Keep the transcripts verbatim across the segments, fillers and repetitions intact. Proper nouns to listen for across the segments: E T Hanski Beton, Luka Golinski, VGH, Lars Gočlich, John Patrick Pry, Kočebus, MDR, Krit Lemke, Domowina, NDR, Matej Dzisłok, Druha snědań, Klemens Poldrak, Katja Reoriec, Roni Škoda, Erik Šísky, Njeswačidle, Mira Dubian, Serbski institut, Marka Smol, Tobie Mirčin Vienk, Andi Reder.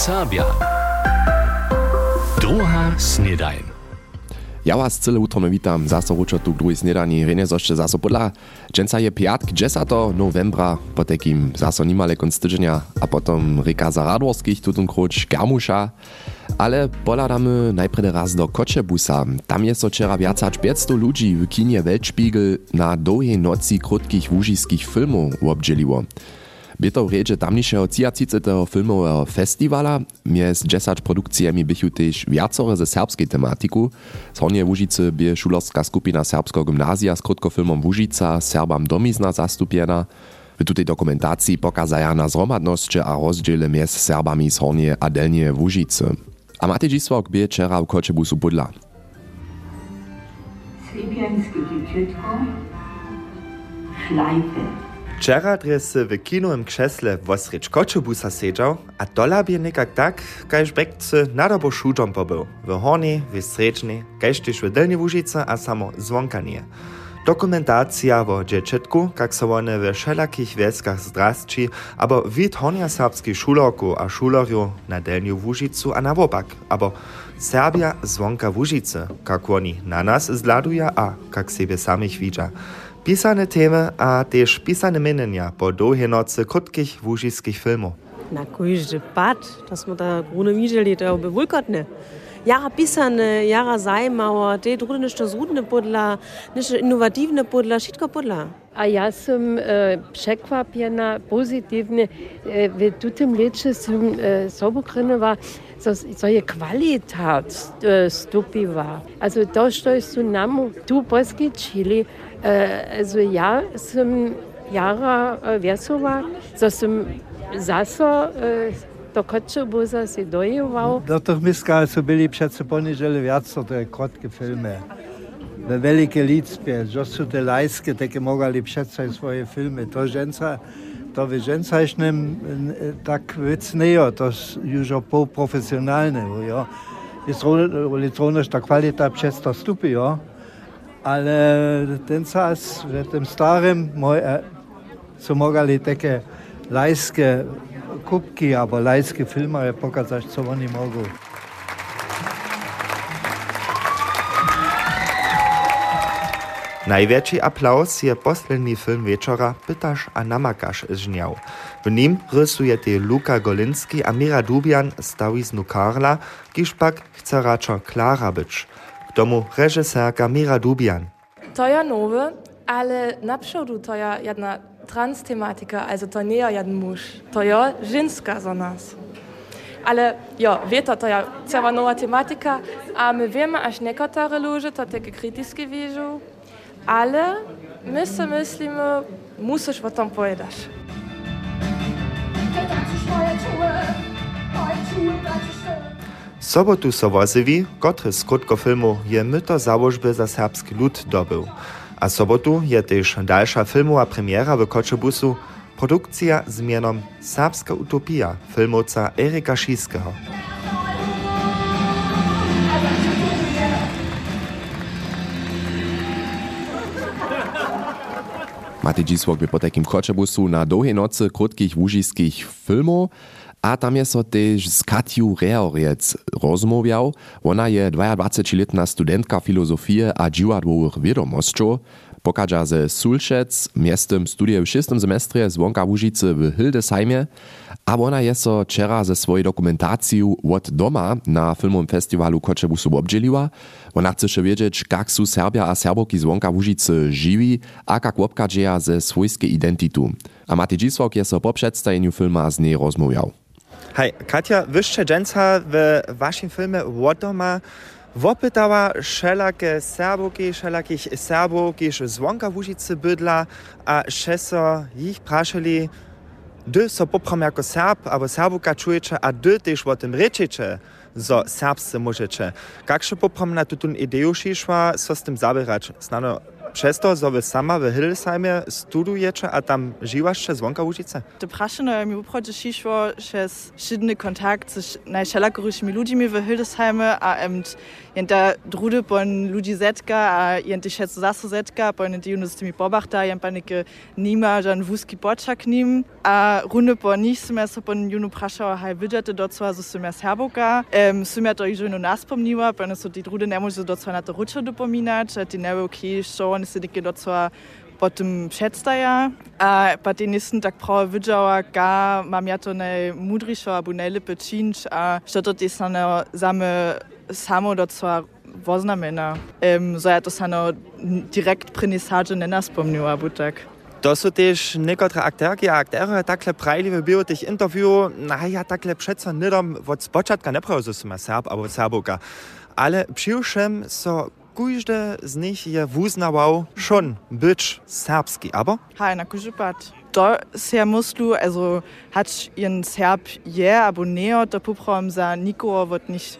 Serbia. Druha snědań. Ja vás celé útorno vítam, zase ručotu k druhý snědaní, rejne zošte zase podľa. Dženca je piatk desiatego novembra, potekým zase nimale konc tyženia a potom reka Zaradvorských tutun kruč Garmuša. Ale poladamy najprede raz do Kočebusa. Tam je so včera viacač päťsto ľudí v kinie Weltspiegel na dlhej noci krótkých wužiských filmów obdželiło. By to w redzie tamniejszego ciacicetego filmowego festiwala między dziesięć produkcjami bychu też wiacore ze serbskiej tematiku. Z hornie Łużycy by szulowska skupina serbskiego gimnazja z krótkofilmem Łużyca Serbam domizna zastupiena. W tej dokumentacji pokazaja na zromadności a rozdziele między Serbami z hornie a delnie Łużycy. A Maty Dzisłok by wczera w Kočebusu budla. Slipiańskie dzieciutko, szlajpy. Včera dresy w kinovym krzesle wosreć Kočebusa siedział, a dola by niekak tak, kaž bekcy nadobo šutom pobył. W Hornej, w Srečnej, kaž tyż w Delnej Łużyce a samo zwonkanie. Dokumentacja o dzieciatku, jak są one we wszelakich wioskach zdrasci, abo wid Hornja serbskich szuloku a szuloriu na Delniu Łużycu a na wopak, abo Serbia zwonka Łużyce, jak oni na nas zladuja a jak siebie samych widza. Pisane temy, a też pisane mienenia po długiej nocy krótkich wużyskich filmów. Na każdy pad, to smo da grune widzieli, to by wulkotne. Jara pisane, jara zajmała, te drugie nieszto zrudne podla, nieszto innowatywne podla, wszystko podla. A ja som e, překvapiena pozitívne. E, v tutom leče som e, sobokrenova, co, co je kvalita e, stupiva. Also to, što su nam tu poskyčili, e, also ja som jara e, vesová, co som zase e, do Kočebusa si dojeval. Do toho miska so byli přece poniželi viac, to je krotké filmy. We Velike Litspie, że są te lajskie, takie mogli przedstawić swoje filmy. To żenca, to w żencajsznym tak wycnejo, to już półprofesjonalne. Jo. Jest elektroniczna kwalita przez to stupy, jo. Ale ten czas, w tym starym, co mogli takie lajskie kubki, albo lajskie filmy pokazać, co oni mogą. Największy aplauz je posledni film wieczora Pytasz a namakasz zżniał. W nim rysuje te Luka Golinski a Mira Dubian stawi z Nukarla, kiż pak chce raczej Klara być. K tomu reżyserka Mira Dubian. To ja nowe, ale na przodu to ja jedna transtematyka, also to nie ja jeden mąż. To ja żynska za nas. Ale jo, vieto, to je celá nová tematika a my vieme až nekotare ľuže, to také kritické výžu. Ale my si myslíme, musíš o tom povedať. Sobotu so voziví, ktorý z krótkofilmu je myto záložby za serbský ľud dobil. A sobotu je tiež ďalšia filmová premiéra v Kočebusu, produkcja z mienom Serbska utopia filmovca Erika Šískeho. Matej Dzisłok by po takim Kočebusu na dlhej nocy krótkich wużyskich filmów, a tam jest so też z Katju Reoriec rozmawiał. Ona je dwadzieścia dwa letna studentka filozofii a dziwadłowych wiadomościów. Pokaża ze Sulšec, miestem studiuje w szóstym semestrie zwonka Łużycy w Hildesheimie, a ona jest so wczera ze swojej dokumentacji od doma na filmowym festiwalu Kočebusu obdzieliła. Ona chce się wiedzieć, jak su Serbia a Serboki zwonka Łużycy żywi, a jak obkadzieja ze swojskiej identitu. A Matej Dzisłok jest so po przedstawieniu filma z niej rozmawiał. Hej, Katja, wyższe dżęca w waszym filmie od doma wopytała wszelakie Serboki, wszelakich Serbów, którzy zwonka Łużycy bydla, a wszyscy ich praszali, dy so poprom jako Serb, albo Serbuka czujecie, a dy też o tym ryczycie, so serbscy możecie. Jak się poprom na tutun ideę przyszła, co so z tym zabierać? Znano, przez to, żeby sama w Hildesheimie studujecie, a tam żyłaś z Wonka ulicy? Do praszenia mi uprodzie szło przez silny kontakt z najszalakorymi ludźmi w Hildesheimie, a jenta drudy pon ludzi zetka, a jenty się zasu zetka, pon jenty junostymi pobachta, jenpanike nima, żan wózki podczak nim, a rundy pon nich semestr pon junu praszała, haj widżety docła z sumia serboka, sumia to iżu naspomniła, pon so ty drudy nie może docła na to ruczo dopominać, ty nie był kiedyś, co on się dykie docła potem przedstawia, a po ten nächsten tak prawa widziała, ga mam ja to najmudriszo, albo najlepszy czynć, a że to jest na same samo docła woznamena. Um, so ja to sano direkt prenisage nie naspomniła, albo tak. To są też niektóre aktorki, a aktorzy takle prajliwe było tych interview, no ja takle przeco nie dam, od spoczadka nie prawo zesuma Serb, albo Serboka, ale przyszłem so każdy z nich je uznawał schon być serbski, aber? Ha, na każdy pat. To się muslu, also hat jeden Serb je, albo nie, to poprawam za nikogo, wot nicht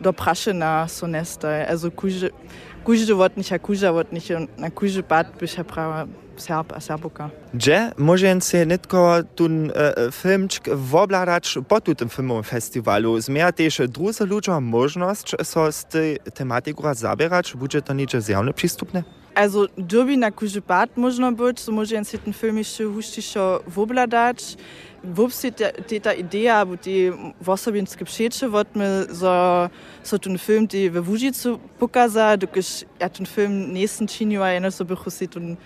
do praszena sonesta. Also każdy, każdy wot nicht, a każdy wot nicht, na każdy pat byś ja prawa Serb, a Serboka. Gdzie może się nitko ten e, filmczyk wobladać po tym filmowym festiwalu? Zmienia też druga ludziom możliwość, so z tej tematyki zabierać, będzie to nieco zjawne przystępne? Also, dobi na każdy part można być, so może się ten film jeszcze huściszo wobladać. Wopsie ta idea, albo te wosobinskie przyjaciół, wotmy so, so ten film, die we Wujicu pokaza, dokąd ja ten film nächsten czyniła, ja sobie husi ten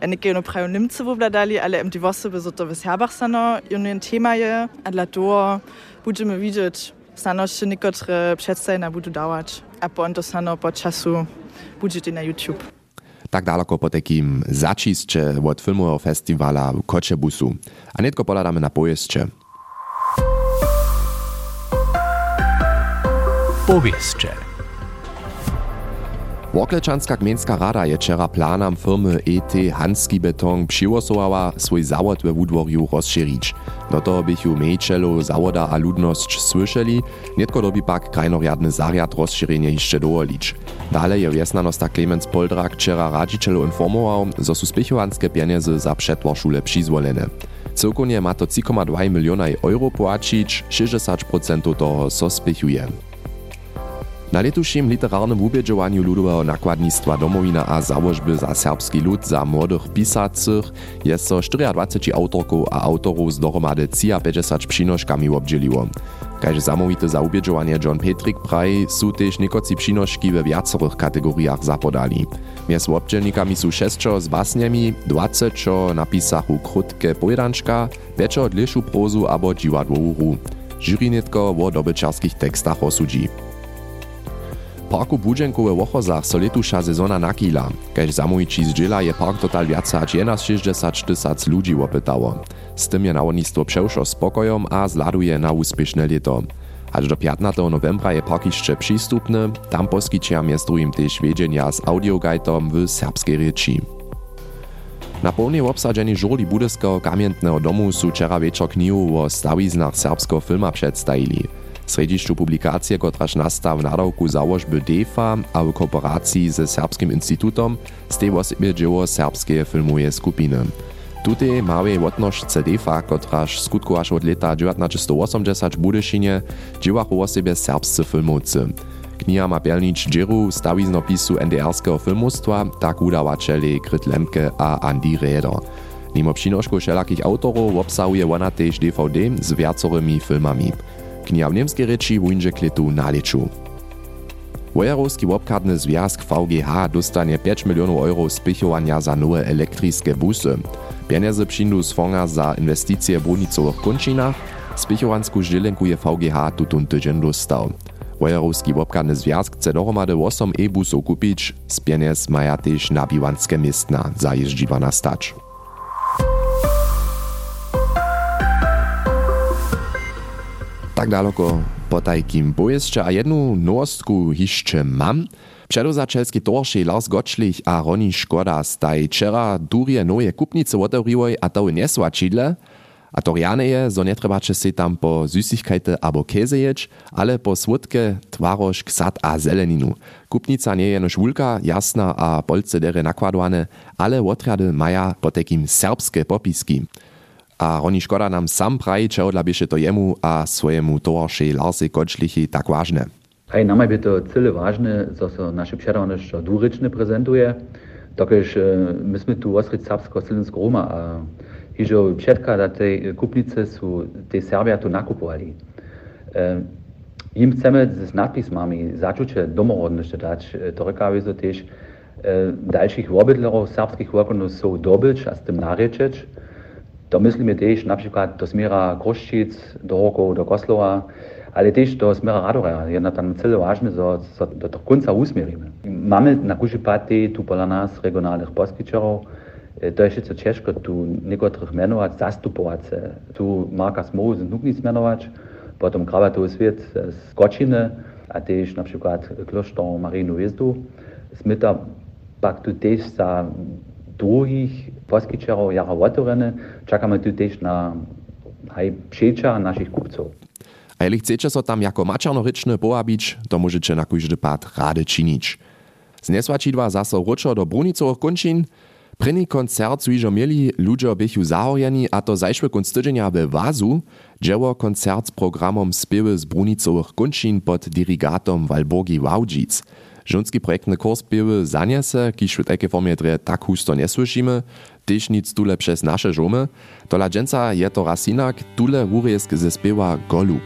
Enike ono prajo Nimce wobladali, ale em divosse bezoto v Serbach sano, junijen tema je, a dla toho budeme vidět, sano še nikotre představena budu dávat, a po onto sano po času budete na YouTube. Tak daleko po takim začistče od filmového festivala v Kočebusu. A netko poladáme na pověstče. Pověstče. Woklečanska gmieńska rada je wczera planom firmy E T Hanski Beton przywosowała swój zawod we wudworju rozszerzyć. Do toho bychu mejčelo zawoda a ludność słyszeli, nietko dobi pak krajnoriadny zariad rozszerzenia jeszcze doolić. Dalej je wjesnanosta Klemens Poldrak wczera radziczelo informował, że su spichowanskie pieniądze za przetworszule przyzwolene. Cyrkonie ma to trzy przecinek dwa miliona euro płacić, sześćdziesiąt procent toho so spichuje. Na letuším literárnym ubiedziewaniu ludoweho nakładnictwa Domowina a założby za serbski lud za młodych pisacych jest so dwadzieścia cztery autorków a autorów z dohromady pięćdziesiąt przynożkami obdzieliło. Kajże zamówite za ubiedziwanie John Patrick Pry su też niekoci przynożki we wiacorych kategoriach zapodali. Między obdzielnikami su sześcio z basniami, dwacecio napisachu krótkie pojedanczka, pięcio odleszu prozu abo dziwadłowu ru. Jury netko o dobyciarskich tekstach osudzi. Parku Budženkowe Wochozach so letuša sezona nakila. Kaž zamujiči z džela je park total viaca sto sześćdziesiąt tysięcy ludzi opytało. Z tym je nawodnictwo przewszo spokojom a zladuje na uspieszne leto. Aż do piętnastego novembra je park jeszcze przystupny, tam poskicia miestrujem też wiedzienia z audiogajtom w serbskiej reči. Na pełnej obsadzeni żurli Budyskiego Kamiętnego Domu su wczera wieczor knihu o stawiznach serbskiego filma przedstawili. Središću publikacije, kotraž nasta v nadavku załožby D E F A a v kooperaciji z Serbskim institutom, s tej osebjeđevo serbske filmuje skupine. Tute mave odnožce D E F A, kotraž skutkovaš od leta tysiąc dziewięćset osiemdziesiąt budešinje, dživah u osebje serbsce filmovce. Knija ma pelnič džeru stavizno pisu N D R-skeho filmovstva, tak udavačeli Krit Lemke a Andi Reder. Nimo přinožku šelakih autorov obsahuje ona tež D V D z viacorimi filmami. Knia w niemskiej reči windzie kletu na leczu. Wojarowski łopkadny związk V G H dostanie pięć milionów euro spichowania za nowe elektriskie busy. Pieniądze przyjdą z fonga za inwestycje w brunicowych kończynach. Spichowansku żdzielenku je V G H tutun tydzień dostał. Wojarowski łopkadny związk chce dohromady osiem e-busów kupić. Z pieniędzy maja też nabiwanskie miestna zajeżdżiwana stać. Tak daleko po takim pojezdcze, a jedną nowostku jeszcze mam. Przedozacielski torszy Lars Gočlich a Roni Škoda staj wczera durje nowe kupnice otevriły, a to w Njeswačidle. A to riane je, so ne trebače si tam po süßigkeite abo Käse ječ, ale po słodke, twaroš, ksat a zeleninu. Kupnica nie je nož vulka, jasna a polce dere nakładowane, ale otrady maja po takim serbske popiski. A Roni Škoda nam sam praji, čeho dla bieše to jemu a swojemu towarši Larsi Gočlichi tak vážne. Hej, nama je to cyle vážne, co so naše předávaneště důrečne prezentuje. Tokiž my sme tu osriť serbsko-silinskú Roma a hižo všetká da tej kupnice sú tej Serbia tu nakupovali. Im chceme s nadpismami začuče domorodnište dať, to rekavizo tiež dalších vobydlerov serbských workonov sú dobyč a s tým nariečeč. To myslíme tiež napríklad do smera Kruščic, do Horkov, do Koslova, ale tiež do smera Radora. Jedna tam celé vážne, so, so do konca usmierime. Máme na kuši páty tu pola nás regionálnych poskyčerov. To je všetko ťažko tu niekotrých menovať, zastupovať sa. Tu Marka Smol z Nuknic menovať, potom Kravatov sviet z Kočine a tiež napríklad Kloštor Marinu Hviezdu. Smita pak tu tiež sa druhých poskyčerov jara votorene. Čakáme tu tiež na aj pšeča našich kupcov. A jeli chcete so tam jako mačarnoryczne poabić, to môžete na kúžde pád ráde činić. Z Njeswačidła zaso ročo do Brunicových končín. První koncert sujižo mieli, ľudžo bychu zahorjeni, a to zajšve konc tydzenia ve Vázu, dževo koncert s programom Spiewy z Brunicových končín pod dirigátom Walburgi Wałdzic. Żonski projektny kurs Spiewy zaniese, kiż w takiej formie dre tak husto nie słyszymy, tyż nic tule przez nasze żomy. Tola dżęca je to raz inak, tule wuriesk ze spiewa Golub.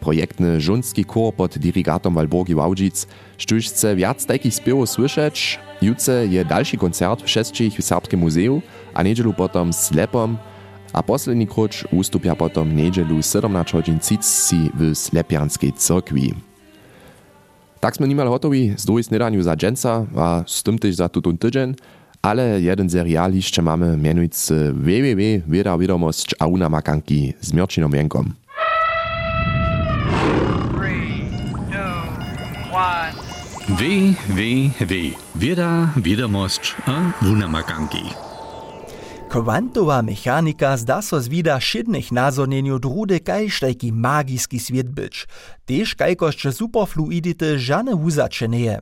Projektny żonski kór pod dirigátom Walburgi Wałdzic. Štuž chce viac takich spievov słyszeć, jutro je další koncert v Šestčích v Serbskom muzeu a nedelu potom s Slepom a posledný kruč ústupia potom nedelu sedemnásť hodín tridsaťci v Slepianskej cirkvi. Tak sme nimal hotoví z druhý snedaniu za dženca a s tým tyž za tutun tydzień, ale jeden seriál ešte máme mienujúc www.vedavedomosť a unamakanki s Mirčinom Vienkom. www. Wieda, wiadomość a wunamakanki. Kwantowa mechanika zda so z wida szydnych nazornieniu drude kajż taki magiski swiet być. Tež kajkošče superfluidite žane wuzače neje.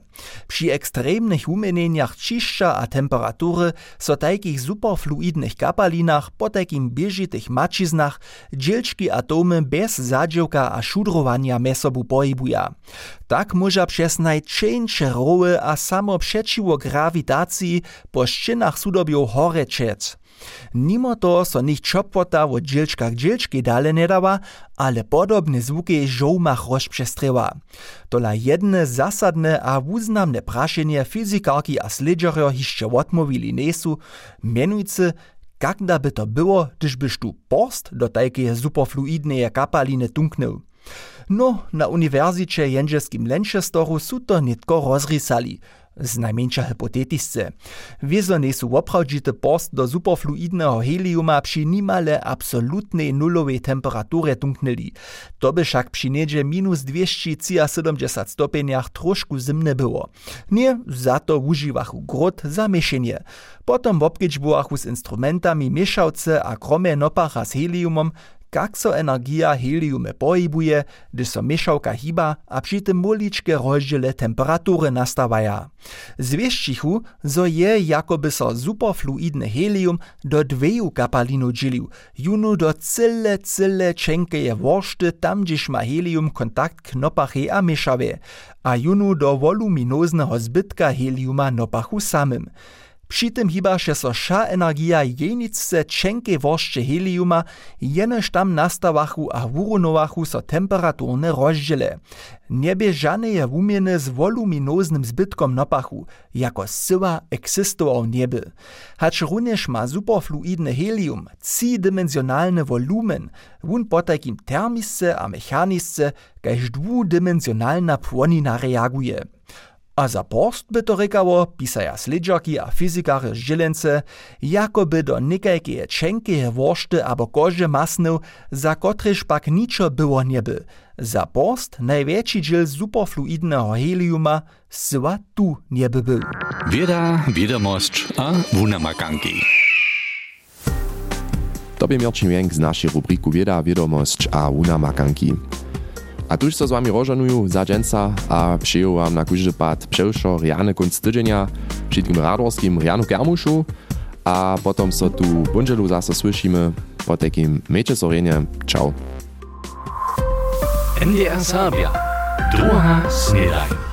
Przy ekstremnych umienieniach čišća a temperatury so takich superfluidnych kapalinach po takim biežitych mačiznach dzielčki atomy bez zadźiewka a šudrowania mesobu pojibuja. Tak może przez najcieńsze roły a samo przeciwo grawitacji po szczynach sudobią horeczec. Nimo to so nich čopota od džilčka k džilčki dale nedava, ale podobne zvuky žoumach rozpřestřeva. Tola jedne zasadne a uznamne prašenie fyzikárky a sledžerjo hišče odmovili nesu, menujce, kakda by to bylo, když byš tu post do tajkeje superfluidneje kapaline tunknil. No, na univerziče jendžeskim Lancasteru su to netko rozrisali. Z najmniejsza hypotetisce. Wieso nie są oprawdzite post do superfluidnego heliuma przy nimale absolutnej nulowej temperaturze tunknęli. To by szak przy niedzie minus dwieście siedemdziesiąt stopeniach troszku zimne było. Nie, za to używachu grot za mieszanie. Potem w obkedźbuachu z instrumentami mieszałce a kromie nopacha z heliumom kak so energia heliume pohybuje, když so mišavka hiba a při tym moličke rozdźěle temperatury nastavaja. Zvěščichu, zo je jakoby so superfluidne helium do dveju kapalinu džiliu, junu do cyle, cyle čenkeje voršty tam, gdzieś ma helium kontakt k nopache a mišave, a junu do voluminozneho zbytka heliuma nopachu samym. Przy tym chyba, że sosza energia jenice cienkie woszcze heliuma jenoż tam nastawachu a wurunowachu so temperaturne rozdziele. Nie bie żadnej wumieny z woluminoznym zbytkom nopachu, jako syła egzystował nieby. Hacz również ma superfluidne helium, tridimensjonalny wolumen, wun po takim termisce a mechanisce, kaž dwudimensjonalna płonina reaguje. A za post by to rekało, pisaja slidżaki a fizikary żilence, jakoby do nikajkie cienkie woszty abo koże masnył, za kotryż pak niczo było nieby. Za post największy dżil superfluidnego heliuma syła tu nieby był. Wieda, wiadomość a wunamakanki. Tobie Mirčin Vienk z naszej rubriku Wieda, wiadomość a wunamakanki. A tuż so z wami rożanuju za dżęca a przyjął wam na każdy pad przełszo riany kunst tydzienia przy tym radorskim rianu kermuszu a potem so tu bundzielu zase słyszymy po takim mecie sorenie. Ciao. M D R Serbia. Druha snědań.